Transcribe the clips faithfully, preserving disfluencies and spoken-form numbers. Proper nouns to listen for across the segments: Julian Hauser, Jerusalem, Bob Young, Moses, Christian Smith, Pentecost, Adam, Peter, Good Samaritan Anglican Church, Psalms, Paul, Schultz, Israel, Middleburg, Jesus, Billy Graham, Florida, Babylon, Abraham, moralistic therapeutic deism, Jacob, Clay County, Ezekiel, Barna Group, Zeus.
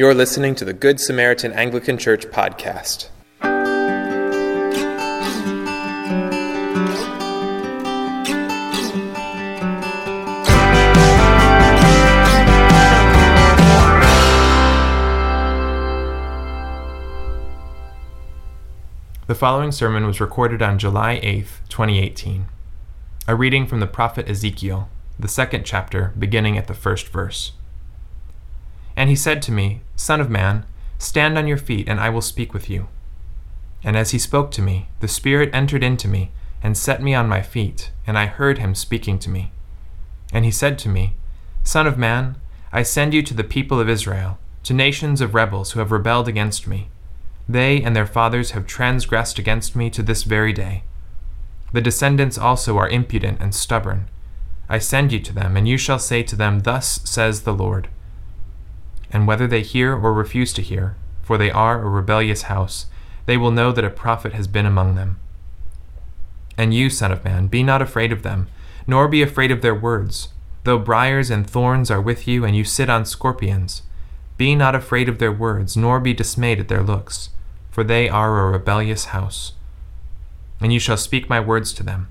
You're listening to the Good Samaritan Anglican Church podcast. The following sermon was recorded on July eighth, twenty eighteen. A reading from the prophet Ezekiel, the second chapter, beginning at the first verse. And he said to me, Son of man, stand on your feet, and I will speak with you. And as he spoke to me, the Spirit entered into me, and set me on my feet, and I heard him speaking to me. And he said to me, Son of man, I send you to the people of Israel, to nations of rebels who have rebelled against me. They and their fathers have transgressed against me to this very day. The descendants also are impudent and stubborn. I send you to them, and you shall say to them, Thus says the Lord. And whether they hear or refuse to hear, for they are a rebellious house, they will know that a prophet has been among them. And you, Son of man, be not afraid of them, nor be afraid of their words. Though briars and thorns are with you, and you sit on scorpions, be not afraid of their words, nor be dismayed at their looks, for they are a rebellious house. And you shall speak my words to them.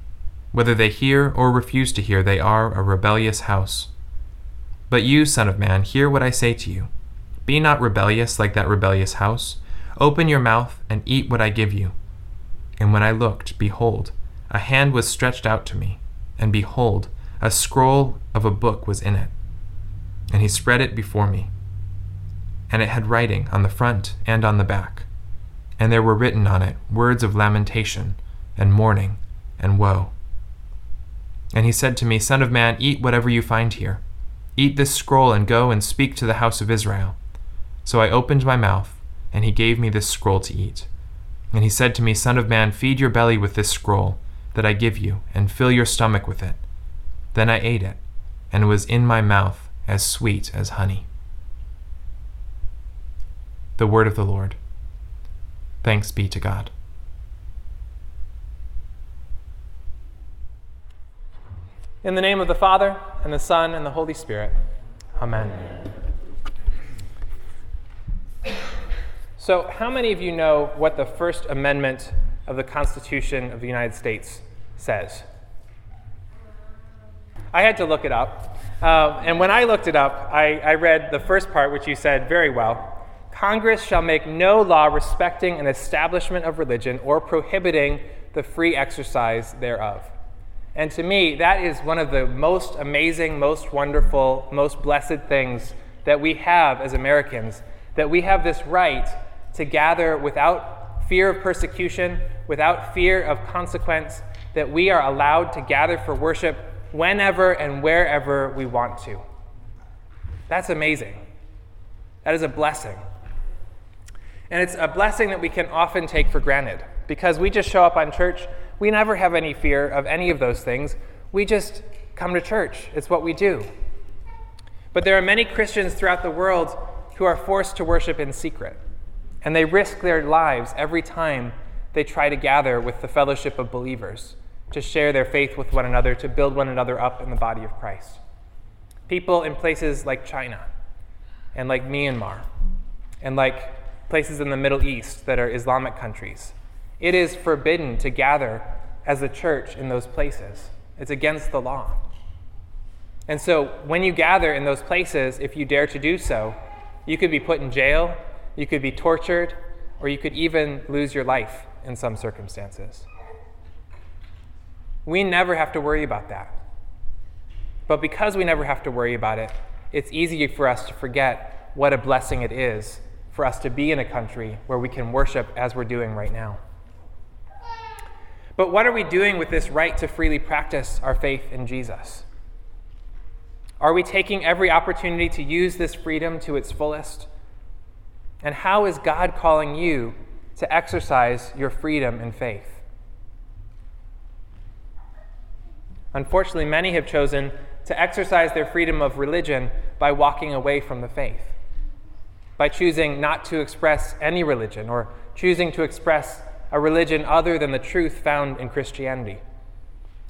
Whether they hear or refuse to hear, they are a rebellious house. But you, Son of man, hear what I say to you. Be not rebellious like that rebellious house. Open your mouth and eat what I give you. And when I looked, behold, a hand was stretched out to me, and behold, a scroll of a book was in it. And he spread it before me. And it had writing on the front and on the back. And there were written on it words of lamentation, and mourning, and woe. And he said to me, Son of man, eat whatever you find here. Eat this scroll and go and speak to the house of Israel. So I opened my mouth, and he gave me this scroll to eat. And he said to me, Son of man, feed your belly with this scroll that I give you, and fill your stomach with it. Then I ate it, and it was in my mouth as sweet as honey. The word of the Lord. Thanks be to God. In the name of the Father, and the Son, and the Holy Spirit. Amen. So, how many of you know what the First Amendment of the Constitution of the United States says? I had to look it up. Um, and when I looked it up, I, I read the first part, which you said very well. Congress shall make no law respecting an establishment of religion or prohibiting the free exercise thereof. And to me, that is one of the most amazing, most wonderful, most blessed things that we have as Americans, that we have this right to gather without fear of persecution, without fear of consequence, that we are allowed to gather for worship whenever and wherever we want to. That's amazing. That is a blessing. And it's a blessing that we can often take for granted, because we just show up on church. We never have any fear of any of those things. We just come to church. It's what we do. But there are many Christians throughout the world who are forced to worship in secret, and they risk their lives every time they try to gather with the fellowship of believers, to share their faith with one another, to build one another up in the body of Christ. People in places like China, and like Myanmar, and like places in the Middle East that are Islamic countries. It is forbidden to gather as a church in those places. It's against the law. And so when you gather in those places, if you dare to do so, you could be put in jail, you could be tortured, or you could even lose your life in some circumstances. We never have to worry about that. But because we never have to worry about it, it's easy for us to forget what a blessing it is for us to be in a country where we can worship as we're doing right now. But what are we doing with this right to freely practice our faith in Jesus? Are we taking every opportunity to use this freedom to its fullest? And how is God calling you to exercise your freedom in faith? Unfortunately, many have chosen to exercise their freedom of religion by walking away from the faith, by choosing not to express any religion, or choosing to express a religion other than the truth found in Christianity.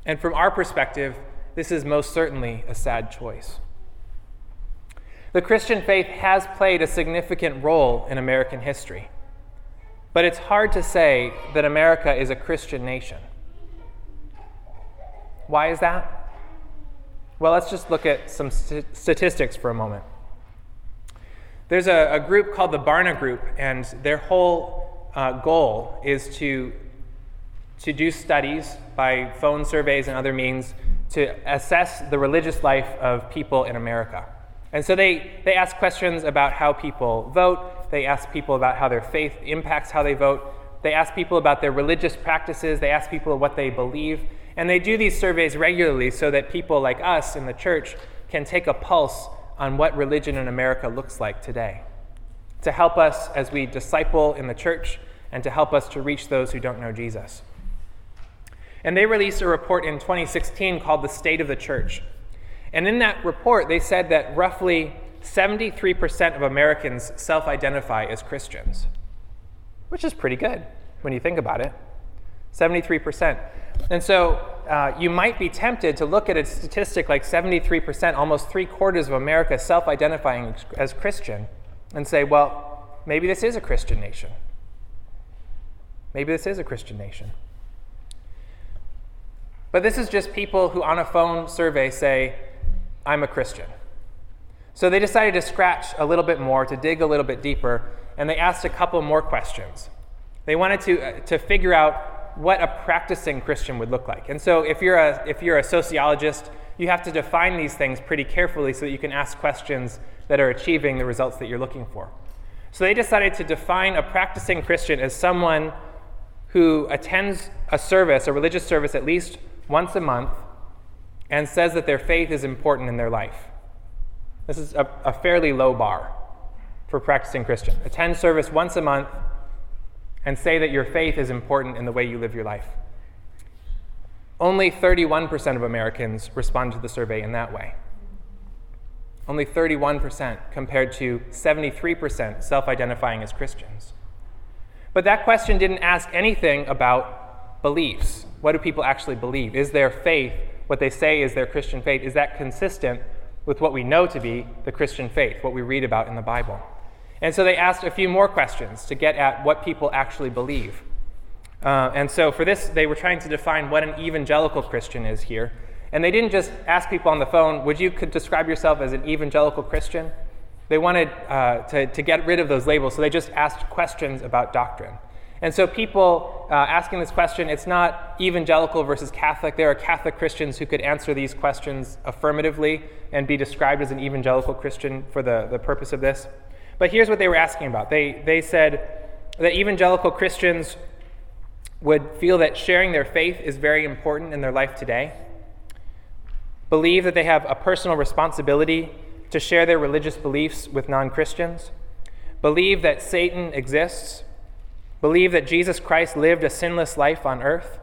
And from our perspective, this is most certainly a sad choice. The Christian faith has played a significant role in American history, but it's hard to say that America is a Christian nation. Why is that? Well, let's just look at some st- statistics for a moment. There's a, a group called the Barna Group, and their whole uh, goal is to, to do studies by phone surveys and other means to assess the religious life of people in America. And so they, they ask questions about how people vote. They ask people about how their faith impacts how they vote. They ask people about their religious practices. They ask people what they believe. And they do these surveys regularly so that people like us in the church can take a pulse on what religion in America looks like today, to help us as we disciple in the church and to help us to reach those who don't know Jesus. And they released a report in twenty sixteen called The State of the Church. And in that report, they said that roughly seventy-three percent of Americans self-identify as Christians, which is pretty good when you think about it, seventy-three percent. And so uh, you might be tempted to look at a statistic like seventy-three percent, almost three quarters of America self-identifying as Christian, and say, well, maybe this is a Christian nation. Maybe this is a Christian nation. But this is just people who on a phone survey say, I'm a Christian. So they decided to scratch a little bit more, to dig a little bit deeper, and they asked a couple more questions. They wanted to uh, to figure out what a practicing Christian would look like. And so if you're a if you're a sociologist, you have to define these things pretty carefully so that you can ask questions that are achieving the results that you're looking for. So they decided to define a practicing Christian as someone who attends a service, a religious service at least once a month, and says that their faith is important in their life. This is a, a fairly low bar for practicing Christian. Attend service once a month and say that your faith is important in the way you live your life. Only thirty-one percent of Americans respond to the survey in that way. Only thirty-one percent compared to seventy-three percent self-identifying as Christians. But that question didn't ask anything about beliefs. What do people actually believe? Is their faith, what they say is their Christian faith, is that consistent with what we know to be the Christian faith, what we read about in the Bible? And so they asked a few more questions to get at what people actually believe. Uh, and so for this, they were trying to define what an evangelical Christian is here. And they didn't just ask people on the phone, would you could describe yourself as an evangelical Christian? They wanted uh, to, to get rid of those labels, so they just asked questions about doctrine. And so people uh, asking this question, it's not evangelical versus Catholic. There are Catholic Christians who could answer these questions affirmatively and be described as an evangelical Christian for the, the purpose of this. But here's what they were asking about. They, they said that evangelical Christians would feel that sharing their faith is very important in their life today, believe that they have a personal responsibility to share their religious beliefs with non-Christians, believe that Satan exists, believe that Jesus Christ lived a sinless life on earth,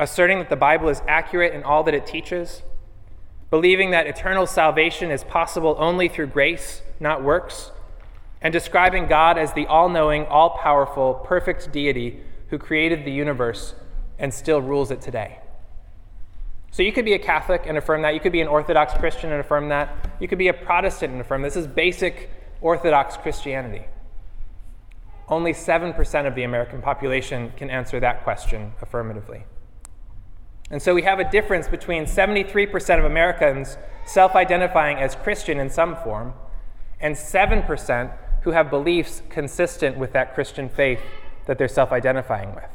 asserting that the Bible is accurate in all that it teaches, believing that eternal salvation is possible only through grace, not works, and describing God as the all-knowing, all-powerful, perfect deity who created the universe and still rules it today. So you could be a Catholic and affirm that. You could be an Orthodox Christian and affirm that. You could be a Protestant and affirm that. This is basic Orthodox Christianity. Only seven percent of the American population can answer that question affirmatively. And so we have a difference between seventy-three percent of Americans self-identifying as Christian in some form and seven percent who have beliefs consistent with that Christian faith that they're self-identifying with.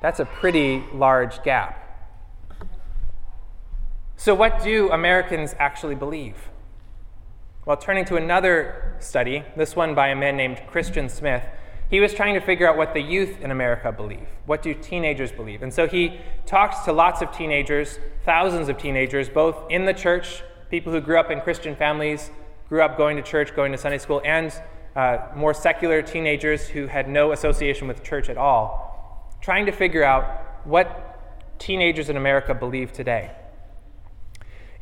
That's a pretty large gap. So what do Americans actually believe? Well, turning to another study, this one by a man named Christian Smith, he was trying to figure out what the youth in America believe. What do teenagers believe? And so he talked to lots of teenagers, thousands of teenagers, both in the church, people who grew up in Christian families, grew up going to church, going to Sunday school, and uh, more secular teenagers who had no association with church at all, trying to figure out what teenagers in America believe today.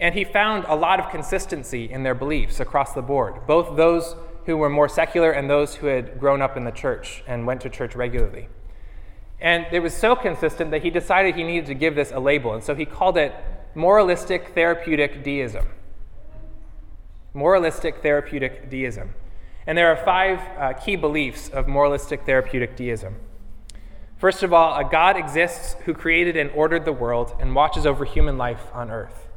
And he found a lot of consistency in their beliefs across the board, both those who were more secular and those who had grown up in the church and went to church regularly. And it was so consistent that he decided he needed to give this a label, and so he called it moralistic therapeutic deism. moralistic therapeutic deism. And there are five uh, key beliefs of moralistic therapeutic deism. First of all, a God exists who created and ordered the world and watches over human life on earth.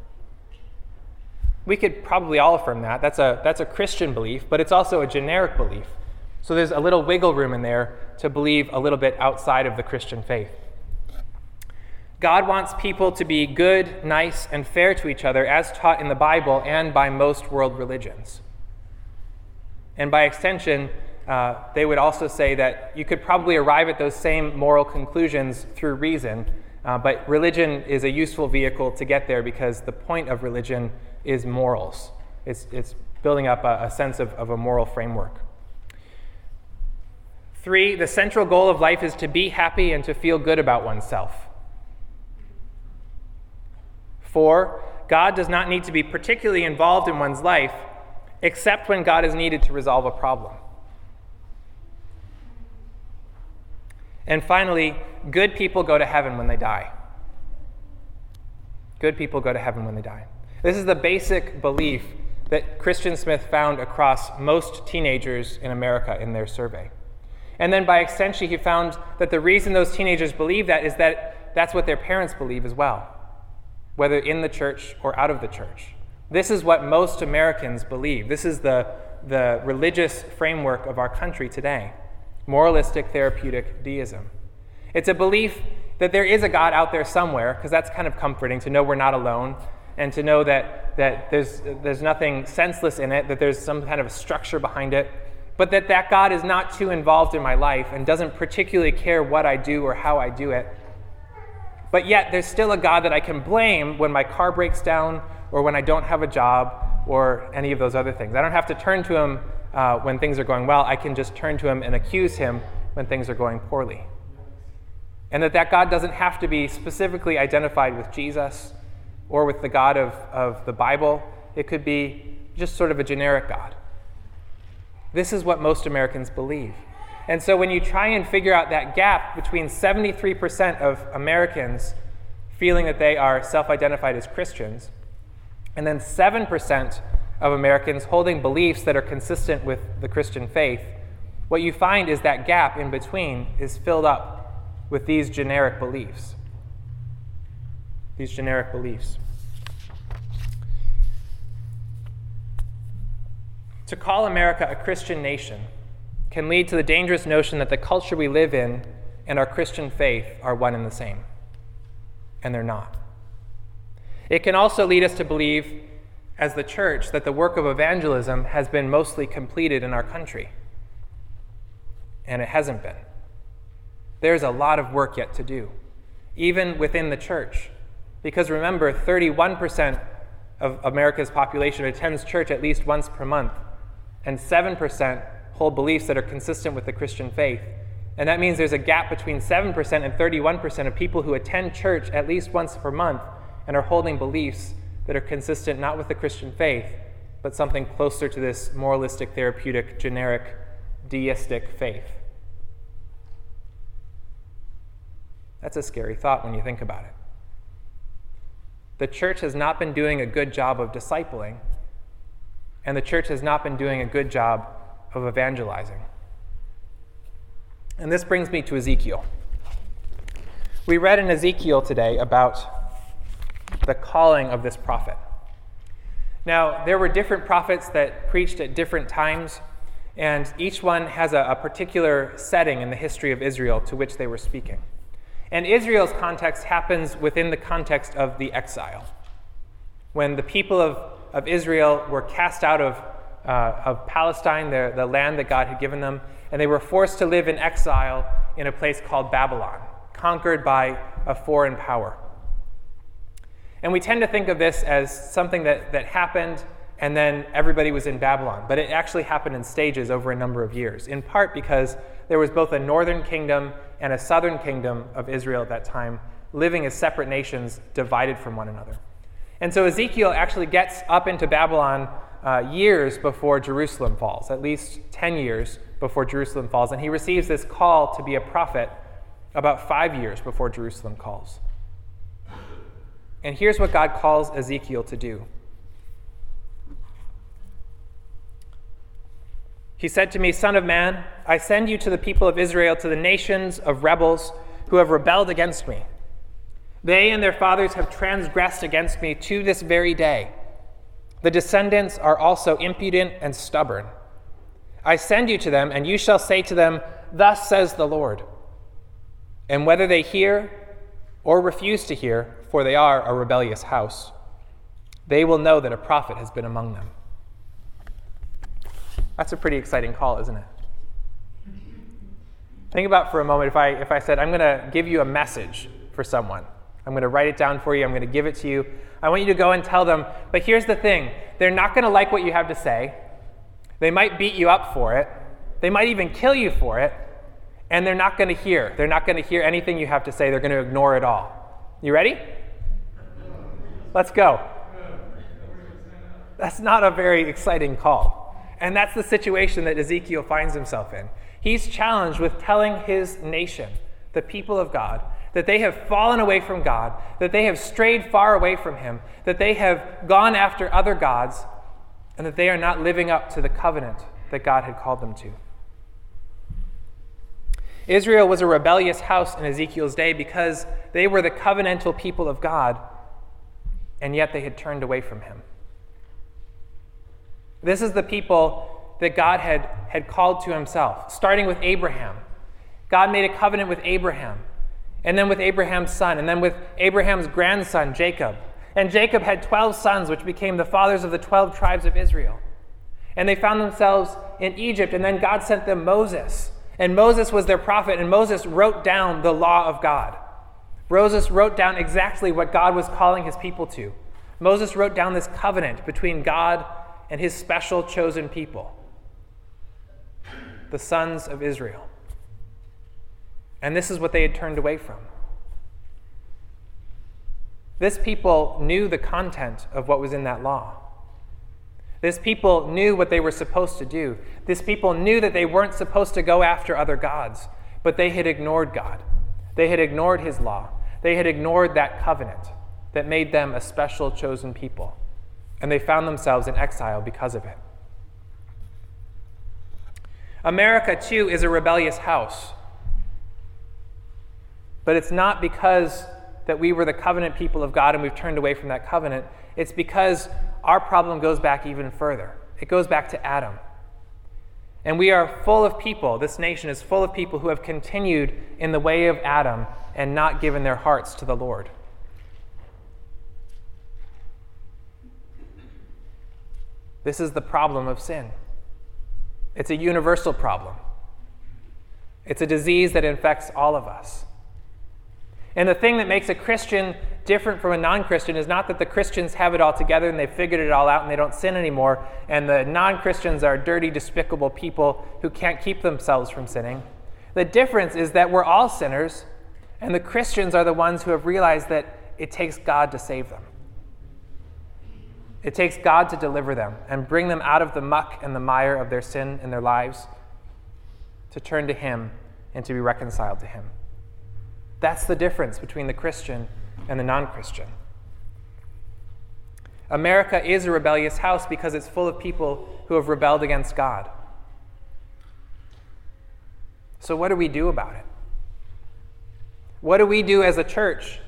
We could probably all affirm that. That's a, that's a Christian belief, but it's also a generic belief. So there's a little wiggle room in there to believe a little bit outside of the Christian faith. God wants people to be good, nice, and fair to each other as taught in the Bible and by most world religions. And by extension, uh, they would also say that you could probably arrive at those same moral conclusions through reason, uh, but religion is a useful vehicle to get there because the point of religion is morals. It's, it's building up a, a sense of, of a moral framework. Three, the central goal of life is to be happy and to feel good about oneself. Four, God does not need to be particularly involved in one's life, except when God is needed to resolve a problem. And finally, good people go to heaven when they die. Good people go to heaven when they die. This is the basic belief that Christian Smith found across most teenagers in America in their survey. And then by extension, he found that the reason those teenagers believe that is that that's what their parents believe as well, whether in the church or out of the church. This is what most Americans believe. This is the, the religious framework of our country today, moralistic therapeutic deism. It's a belief that there is a God out there somewhere, because that's kind of comforting to know we're not alone and to know that, that there's, there's nothing senseless in it, that there's some kind of a structure behind it, but that that God is not too involved in my life and doesn't particularly care what I do or how I do it. But yet, there's still a God that I can blame when my car breaks down or when I don't have a job or any of those other things. I don't have to turn to him uh, when things are going well. I can just turn to him and accuse him when things are going poorly. And that that God doesn't have to be specifically identified with Jesus or with the God of, of the Bible. It could be just sort of a generic God. This is what most Americans believe. And so when you try and figure out that gap between seventy-three percent of Americans feeling that they are self-identified as Christians, and then seven percent of Americans holding beliefs that are consistent with the Christian faith, what you find is that gap in between is filled up with these generic beliefs. These generic beliefs. To call America a Christian nation can lead to the dangerous notion that the culture we live in and our Christian faith are one and the same. And they're not. It can also lead us to believe, as the church, that the work of evangelism has been mostly completed in our country. And it hasn't been. There's a lot of work yet to do, even within the church. Because remember, thirty-one percent of America's population attends church at least once per month, and seven percent hold beliefs that are consistent with the Christian faith. And that means there's a gap between seven percent and thirty-one percent of people who attend church at least once per month and are holding beliefs that are consistent not with the Christian faith, but something closer to this moralistic, therapeutic, generic, deistic faith. That's a scary thought when you think about it. The church has not been doing a good job of discipling, and the church has not been doing a good job of evangelizing. And this brings me to Ezekiel. We read in Ezekiel today about the calling of this prophet. Now, there were different prophets that preached at different times, and each one has a, a particular setting in the history of Israel to which they were speaking. And Israel's context happens within the context of the exile, when the people of, of Israel were cast out of Uh, of Palestine, the, the land that God had given them, and they were forced to live in exile in a place called Babylon, conquered by a foreign power. And we tend to think of this as something that, that happened and then everybody was in Babylon, but it actually happened in stages over a number of years, in part because there was both a northern kingdom and a southern kingdom of Israel at that time, living as separate nations divided from one another. And so Ezekiel actually gets up into Babylon Uh, years before Jerusalem falls, at least ten years before Jerusalem falls, and he receives this call to be a prophet about five years before Jerusalem calls. And here's what God calls Ezekiel to do. He said to me, Son of man, I send you to the people of Israel, to the nations of rebels who have rebelled against me. They and their fathers have transgressed against me to this very day. The descendants are also impudent and stubborn. I send you to them, and you shall say to them, Thus says the Lord. And whether they hear or refuse to hear, for they are a rebellious house, they will know that a prophet has been among them. That's a pretty exciting call, isn't it? Think about for a moment if I if I said, I'm going to give you a message for someone. I'm going to write it down for you. I'm going to give it to you. I want you to go and tell them, but here's the thing. They're not going to like what you have to say. They might beat you up for it. They might even kill you for it. And they're not going to hear. They're not going to hear anything you have to say. They're going to ignore it all. You ready? Let's go. That's not a very exciting call. And that's the situation that Ezekiel finds himself in. He's challenged with telling his nation, the people of God, that they have fallen away from God, that they have strayed far away from him, that they have gone after other gods, and that they are not living up to the covenant that God had called them to. Israel was a rebellious house in Ezekiel's day because they were the covenantal people of God, and yet they had turned away from him. This is the people that God had, had called to himself, starting with Abraham. God made a covenant with Abraham, and then with Abraham's son, and then with Abraham's grandson, Jacob. And Jacob had twelve sons, which became the fathers of the twelve tribes of Israel. And they found themselves in Egypt, and then God sent them Moses. And Moses was their prophet, and Moses wrote down the law of God. Moses wrote down exactly what God was calling his people to. Moses wrote down this covenant between God and his special chosen people, the sons of Israel. And this is what they had turned away from. This people knew the content of what was in that law. This people knew what they were supposed to do. This people knew that they weren't supposed to go after other gods, but they had ignored God. They had ignored his law. They had ignored that covenant that made them a special chosen people. And they found themselves in exile because of it. America, too, is a rebellious house. But it's not because that we were the covenant people of God and we've turned away from that covenant. It's because our problem goes back even further. It goes back to Adam. And we are full of people, this nation is full of people who have continued in the way of Adam and not given their hearts to the Lord. This is the problem of sin. It's a universal problem. It's a disease that infects all of us. And the thing that makes a Christian different from a non-Christian is not that the Christians have it all together and they've figured it all out and they don't sin anymore, and the non-Christians are dirty, despicable people who can't keep themselves from sinning. The difference is that we're all sinners, and the Christians are the ones who have realized that it takes God to save them. It takes God to deliver them and bring them out of the muck and the mire of their sin in their lives, to turn to him and to be reconciled to him. That's the difference between the Christian and the non-Christian. America is a rebellious house because it's full of people who have rebelled against God. So what do we do about it? What do we do as a church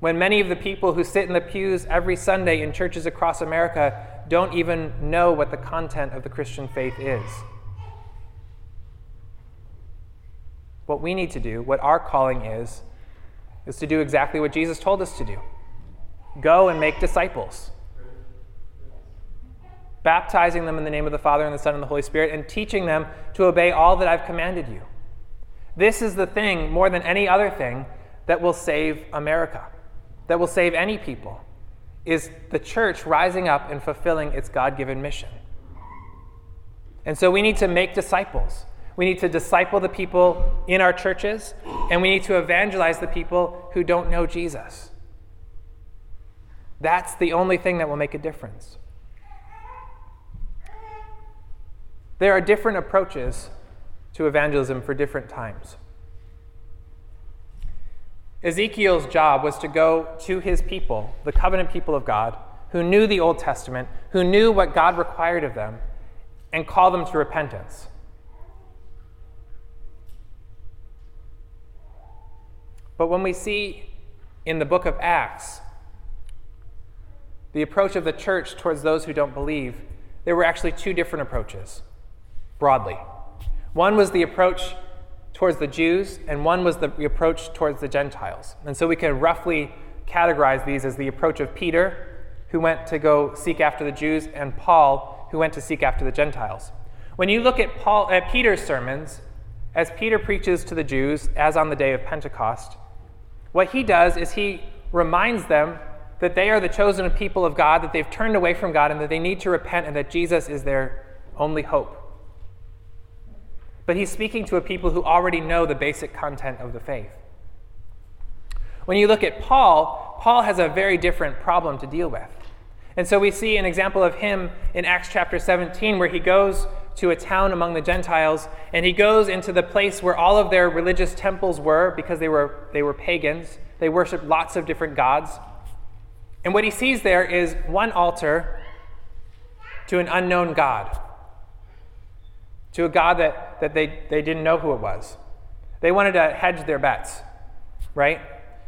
when many of the people who sit in the pews every Sunday in churches across America don't even know what the content of the Christian faith is? What we need to do, what our calling is, is to do exactly what Jesus told us to do. Go and make disciples, baptizing them in the name of the Father and the Son and the Holy Spirit, and teaching them to obey all that I've commanded you. This is the thing, more than any other thing, that will save America, that will save any people, is the church rising up and fulfilling its God-given mission. And so we need to make disciples. We need to disciple the people in our churches, and we need to evangelize the people who don't know Jesus. That's the only thing that will make a difference. There are different approaches to evangelism for different times. Ezekiel's job was to go to his people, the covenant people of God, who knew the Old Testament, who knew what God required of them, and call them to repentance. But when we see in the book of Acts the approach of the church towards those who don't believe, there were actually two different approaches, broadly. One was the approach towards the Jews, and one was the approach towards the Gentiles. And so we can roughly categorize these as the approach of Peter, who went to go seek after the Jews, and Paul, who went to seek after the Gentiles. When you look at Paul, at Peter's sermons, as Peter preaches to the Jews, as on the day of Pentecost, what he does is he reminds them that they are the chosen people of God, that they've turned away from God, and that they need to repent, and that Jesus is their only hope. But he's speaking to a people who already know the basic content of the faith. When you look at Paul, Paul has a very different problem to deal with. And so we see an example of him in Acts chapter seventeen, where he goes to a town among the Gentiles, and he goes into the place where all of their religious temples were, because they were, they were pagans. They worshiped lots of different gods. And what he sees there is one altar to an unknown god, to a god that, that they, they didn't know who it was. They wanted to hedge their bets, right?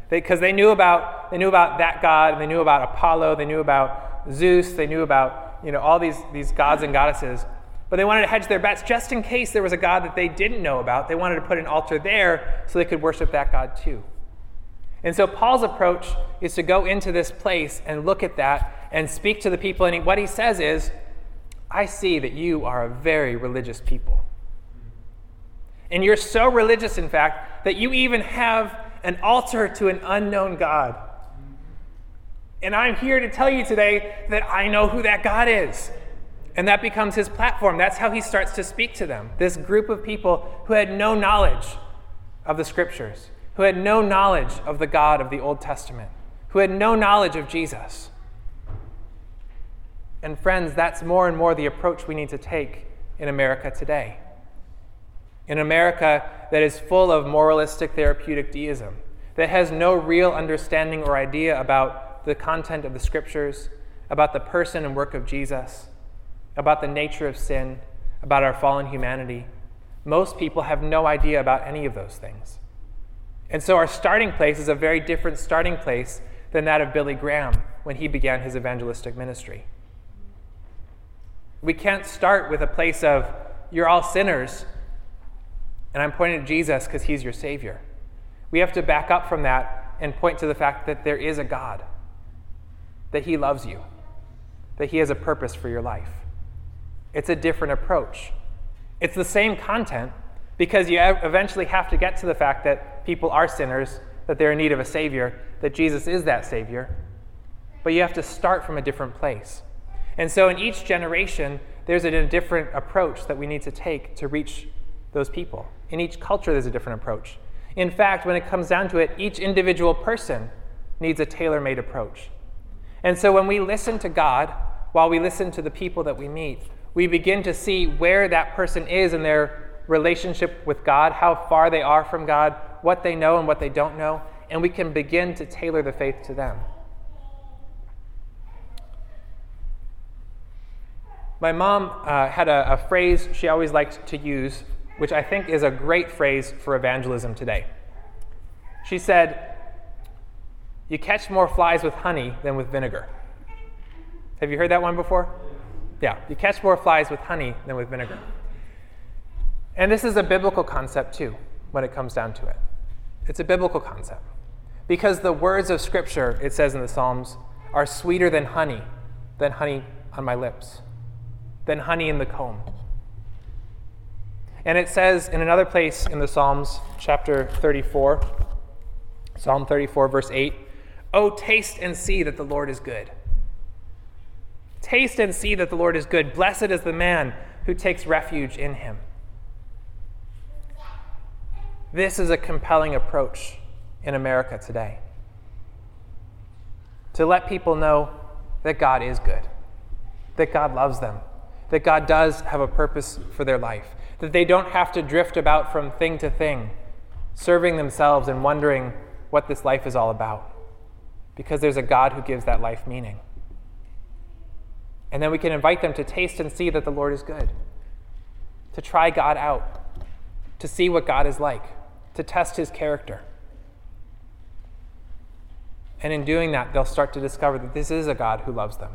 Because they, they knew about they knew about that god, and they knew about Apollo, they knew about Zeus, they knew about you know all these, these gods and goddesses. But they wanted to hedge their bets just in case there was a god that they didn't know about. They wanted to put an altar there so they could worship that god too. And so Paul's approach is to go into this place and look at that and speak to the people. And what he says is, I see that you are a very religious people. And you're so religious, in fact, that you even have an altar to an unknown god. And I'm here to tell you today that I know who that god is. And that becomes his platform. That's how he starts to speak to them, this group of people who had no knowledge of the scriptures, who had no knowledge of the God of the Old Testament, who had no knowledge of Jesus. And friends, that's more and more the approach we need to take in America today. In America that is full of moralistic therapeutic deism, that has no real understanding or idea about the content of the scriptures, about the person and work of Jesus, about the nature of sin, about our fallen humanity. Most people have no idea about any of those things. And so our starting place is a very different starting place than that of Billy Graham when he began his evangelistic ministry. We can't start with a place of, you're all sinners, and I'm pointing to Jesus because he's your Savior. We have to back up from that and point to the fact that there is a God, that he loves you, that he has a purpose for your life. It's a different approach. It's the same content, because you eventually have to get to the fact that people are sinners, that they're in need of a Savior, that Jesus is that Savior. But you have to start from a different place. And so in each generation, there's a different approach that we need to take to reach those people. In each culture, there's a different approach. In fact, when it comes down to it, each individual person needs a tailor-made approach. And so when we listen to God, while we listen to the people that we meet, we begin to see where that person is in their relationship with God, how far they are from God, what they know and what they don't know, and we can begin to tailor the faith to them. My mom uh, had a, a phrase she always liked to use, which I think is a great phrase for evangelism today. She said, "You catch more flies with honey than with vinegar." Have you heard that one before? Yeah, you catch more flies with honey than with vinegar. And this is a biblical concept, too, when it comes down to it. It's a biblical concept. Because the words of Scripture, it says in the Psalms, are sweeter than honey, than honey on my lips, than honey in the comb. And it says in another place in the Psalms, chapter thirty-four, Psalm thirty-four, verse eight, "Oh, taste and see that the Lord is good. Taste and see that the Lord is good. Blessed is the man who takes refuge in him." This is a compelling approach in America today. To let people know that God is good, that God loves them, that God does have a purpose for their life, that they don't have to drift about from thing to thing, serving themselves and wondering what this life is all about, because there's a God who gives that life meaning. And then we can invite them to taste and see that the Lord is good. to try God out, to see what God is like, to test his character. And in doing that, they'll start to discover that this is a God who loves them,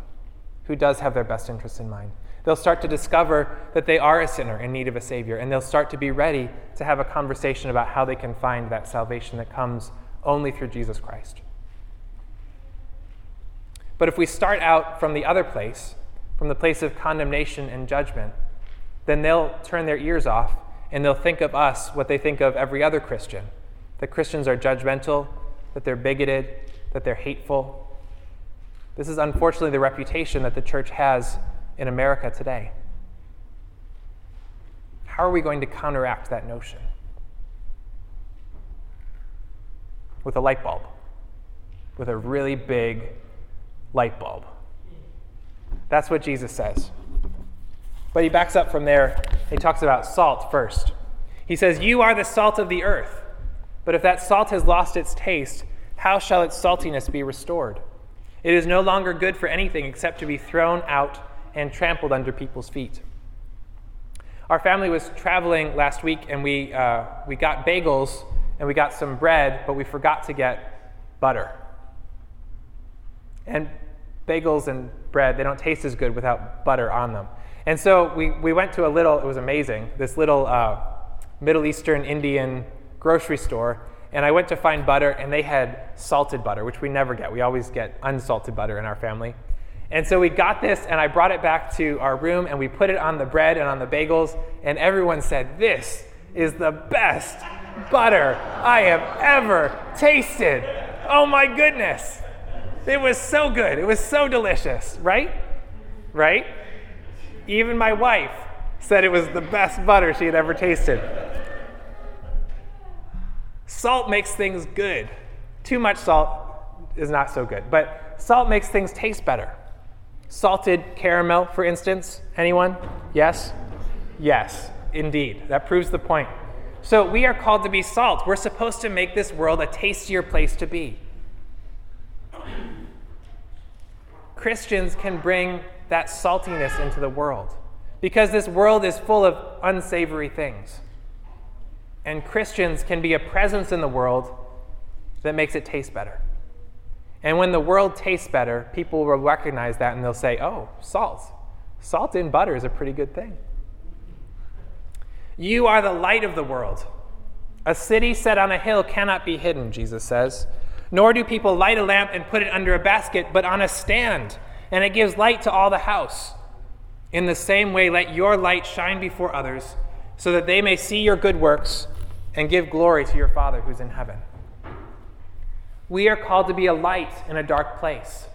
who does have their best interests in mind. They'll start to discover that they are a sinner in need of a Savior, and they'll start to be ready to have a conversation about how they can find that salvation that comes only through Jesus Christ. But if we start out from the other place, from the place of condemnation and judgment, then they'll turn their ears off and they'll think of us what they think of every other Christian, that Christians are judgmental, that they're bigoted, that they're hateful. This is unfortunately the reputation that the church has in America today. How are we going to counteract that notion? With a light bulb, with a really big light bulb. That's what Jesus says. But he backs up from there. He talks about salt first. He says, "You are the salt of the earth, but if that salt has lost its taste, how shall its saltiness be restored? It is no longer good for anything except to be thrown out and trampled under people's feet." Our family was traveling last week, and we uh, we got bagels and we got some bread, but we forgot to get butter. And bagels and bread, they don't taste as good without butter on them. And so we, we went to a little, it was amazing, this little uh, Middle Eastern Indian grocery store, and I went to find butter, and they had salted butter, which we never get. We always get unsalted butter in our family. And so we got this, and I brought it back to our room, and we put it on the bread and on the bagels, and everyone said, "This is the best butter I have ever tasted. Oh my goodness. It was so good. It was so delicious." Right? Right? Even my wife said it was the best butter she had ever tasted. Salt makes things good. Too much salt is not so good, but salt makes things taste better. Salted caramel, for instance. Anyone? Yes? Yes, indeed. That proves the point. So we are called to be salt. We're supposed to make this world a tastier place to be. Christians can bring that saltiness into the world because this world is full of unsavory things. And Christians can be a presence in the world that makes it taste better. And when the world tastes better, people will recognize that and they'll say, "Oh, salt. Salt in butter is a pretty good thing." You are the light of the world. A city set on a hill cannot be hidden, Jesus says. Nor do people light a lamp and put it under a basket, but on a stand, and it gives light to all the house. In the same way, let your light shine before others, so that they may see your good works and give glory to your Father who's in heaven. We are called to be a light in a dark place.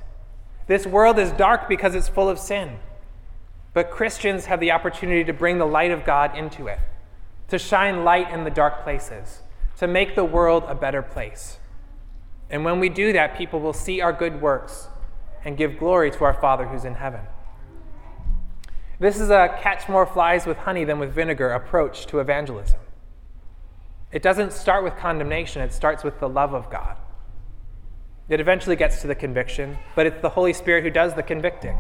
This world is dark because it's full of sin, but Christians have the opportunity to bring the light of God into it, to shine light in the dark places, to make the world a better place. And when we do that, people will see our good works and give glory to our Father who's in heaven. This is a catch more flies with honey than with vinegar approach to evangelism. It doesn't start with condemnation, it starts with the love of God. It eventually gets to the conviction, but it's the Holy Spirit who does the convicting.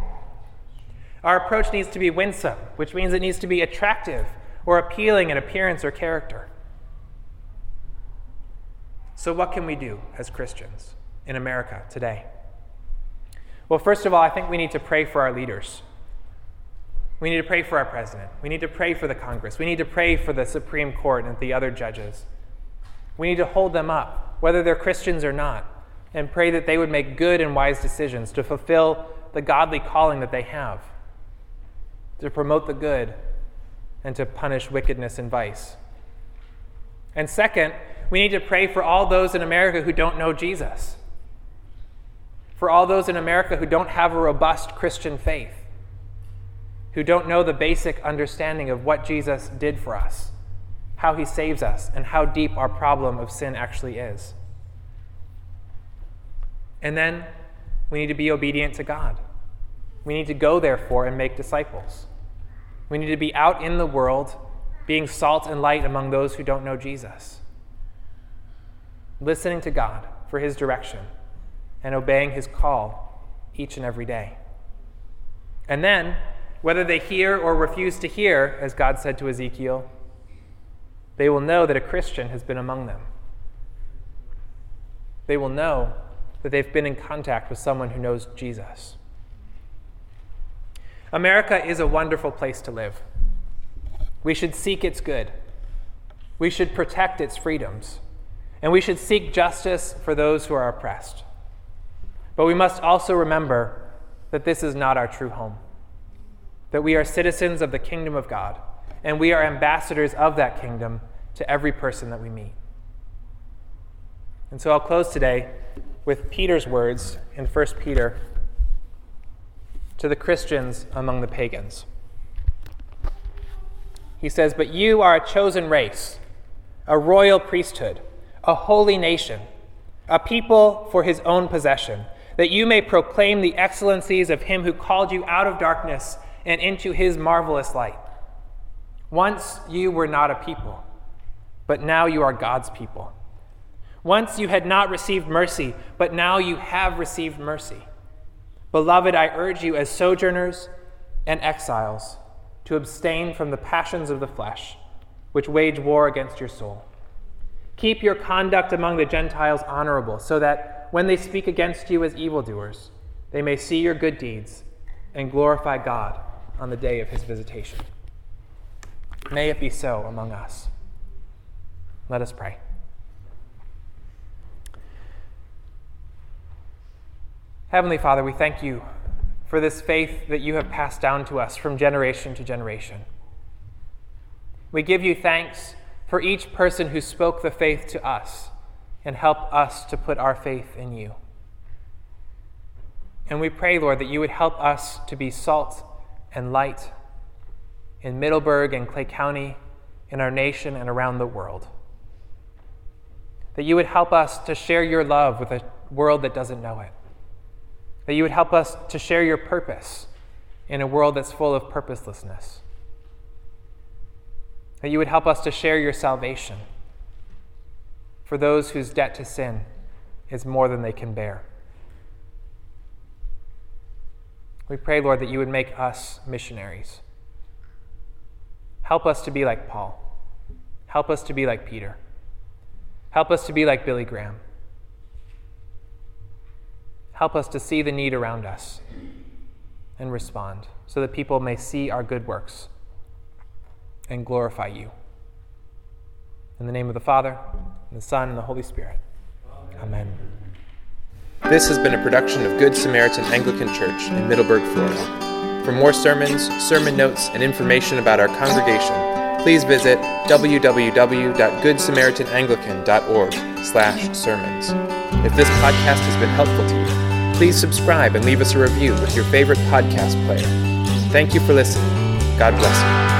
Our approach needs to be winsome, which means it needs to be attractive or appealing in appearance or character. So what can we do as Christians in America today? Well, first of all, I think we need to pray for our leaders. We need to pray for our president. We need to pray for the Congress. We need to pray for the Supreme Court and the other judges. We need to hold them up, whether they're Christians or not, and pray that they would make good and wise decisions to fulfill the godly calling that they have, to promote the good and to punish wickedness and vice. And second, we need to pray for all those in America who don't know Jesus, for all those in America who don't have a robust Christian faith, who don't know the basic understanding of what Jesus did for us, how he saves us, and how deep our problem of sin actually is. And then we need to be obedient to God. We need to go, therefore, and make disciples. We need to be out in the world, being salt and light among those who don't know Jesus, listening to God for his direction and obeying his call each and every day. And then whether they hear or refuse to hear, as God said to Ezekiel, they will know that a Christian has been among them. They will know that they've been in contact with someone who knows Jesus. America is a wonderful place to live. We should seek its good. We should protect its freedoms. And we should seek justice for those who are oppressed. But we must also remember that this is not our true home, that we are citizens of the kingdom of God, and we are ambassadors of that kingdom to every person that we meet. And so I'll close today with Peter's words in First Peter to the Christians among the pagans. He says, "But you are a chosen race, a royal priesthood, a holy nation, a people for his own possession, that you may proclaim the excellencies of him who called you out of darkness and into his marvelous light. Once you were not a people, but now you are God's people. Once you had not received mercy, but now you have received mercy. Beloved, I urge you as sojourners and exiles to abstain from the passions of the flesh, which wage war against your soul. Keep your conduct among the Gentiles honorable, so that when they speak against you as evildoers, they may see your good deeds and glorify God on the day of his visitation." May it be so among us. Let us pray. Heavenly Father, we thank you for this faith that you have passed down to us from generation to generation. We give you thanks for each person who spoke the faith to us and helped us to put our faith in you. And we pray, Lord, that you would help us to be salt and light in Middleburg and Clay County, in our nation and around the world. That you would help us to share your love with a world that doesn't know it. That you would help us to share your purpose in a world that's full of purposelessness. That you would help us to share your salvation for those whose debt to sin is more than they can bear. We pray, Lord, that you would make us missionaries. Help us to be like Paul. Help us to be like Peter. Help us to be like Billy Graham. Help us to see the need around us and respond so that people may see our good works and glorify you. In the name of the Father, and the Son, and the Holy Spirit. Amen. This has been a production of Good Samaritan Anglican Church in Middleburg, Florida. For more sermons, sermon notes, and information about our congregation, please visit w w w dot good samaritan anglican dot org slash sermons. If this podcast has been helpful to you, please subscribe and leave us a review with your favorite podcast player. Thank you for listening. God bless you.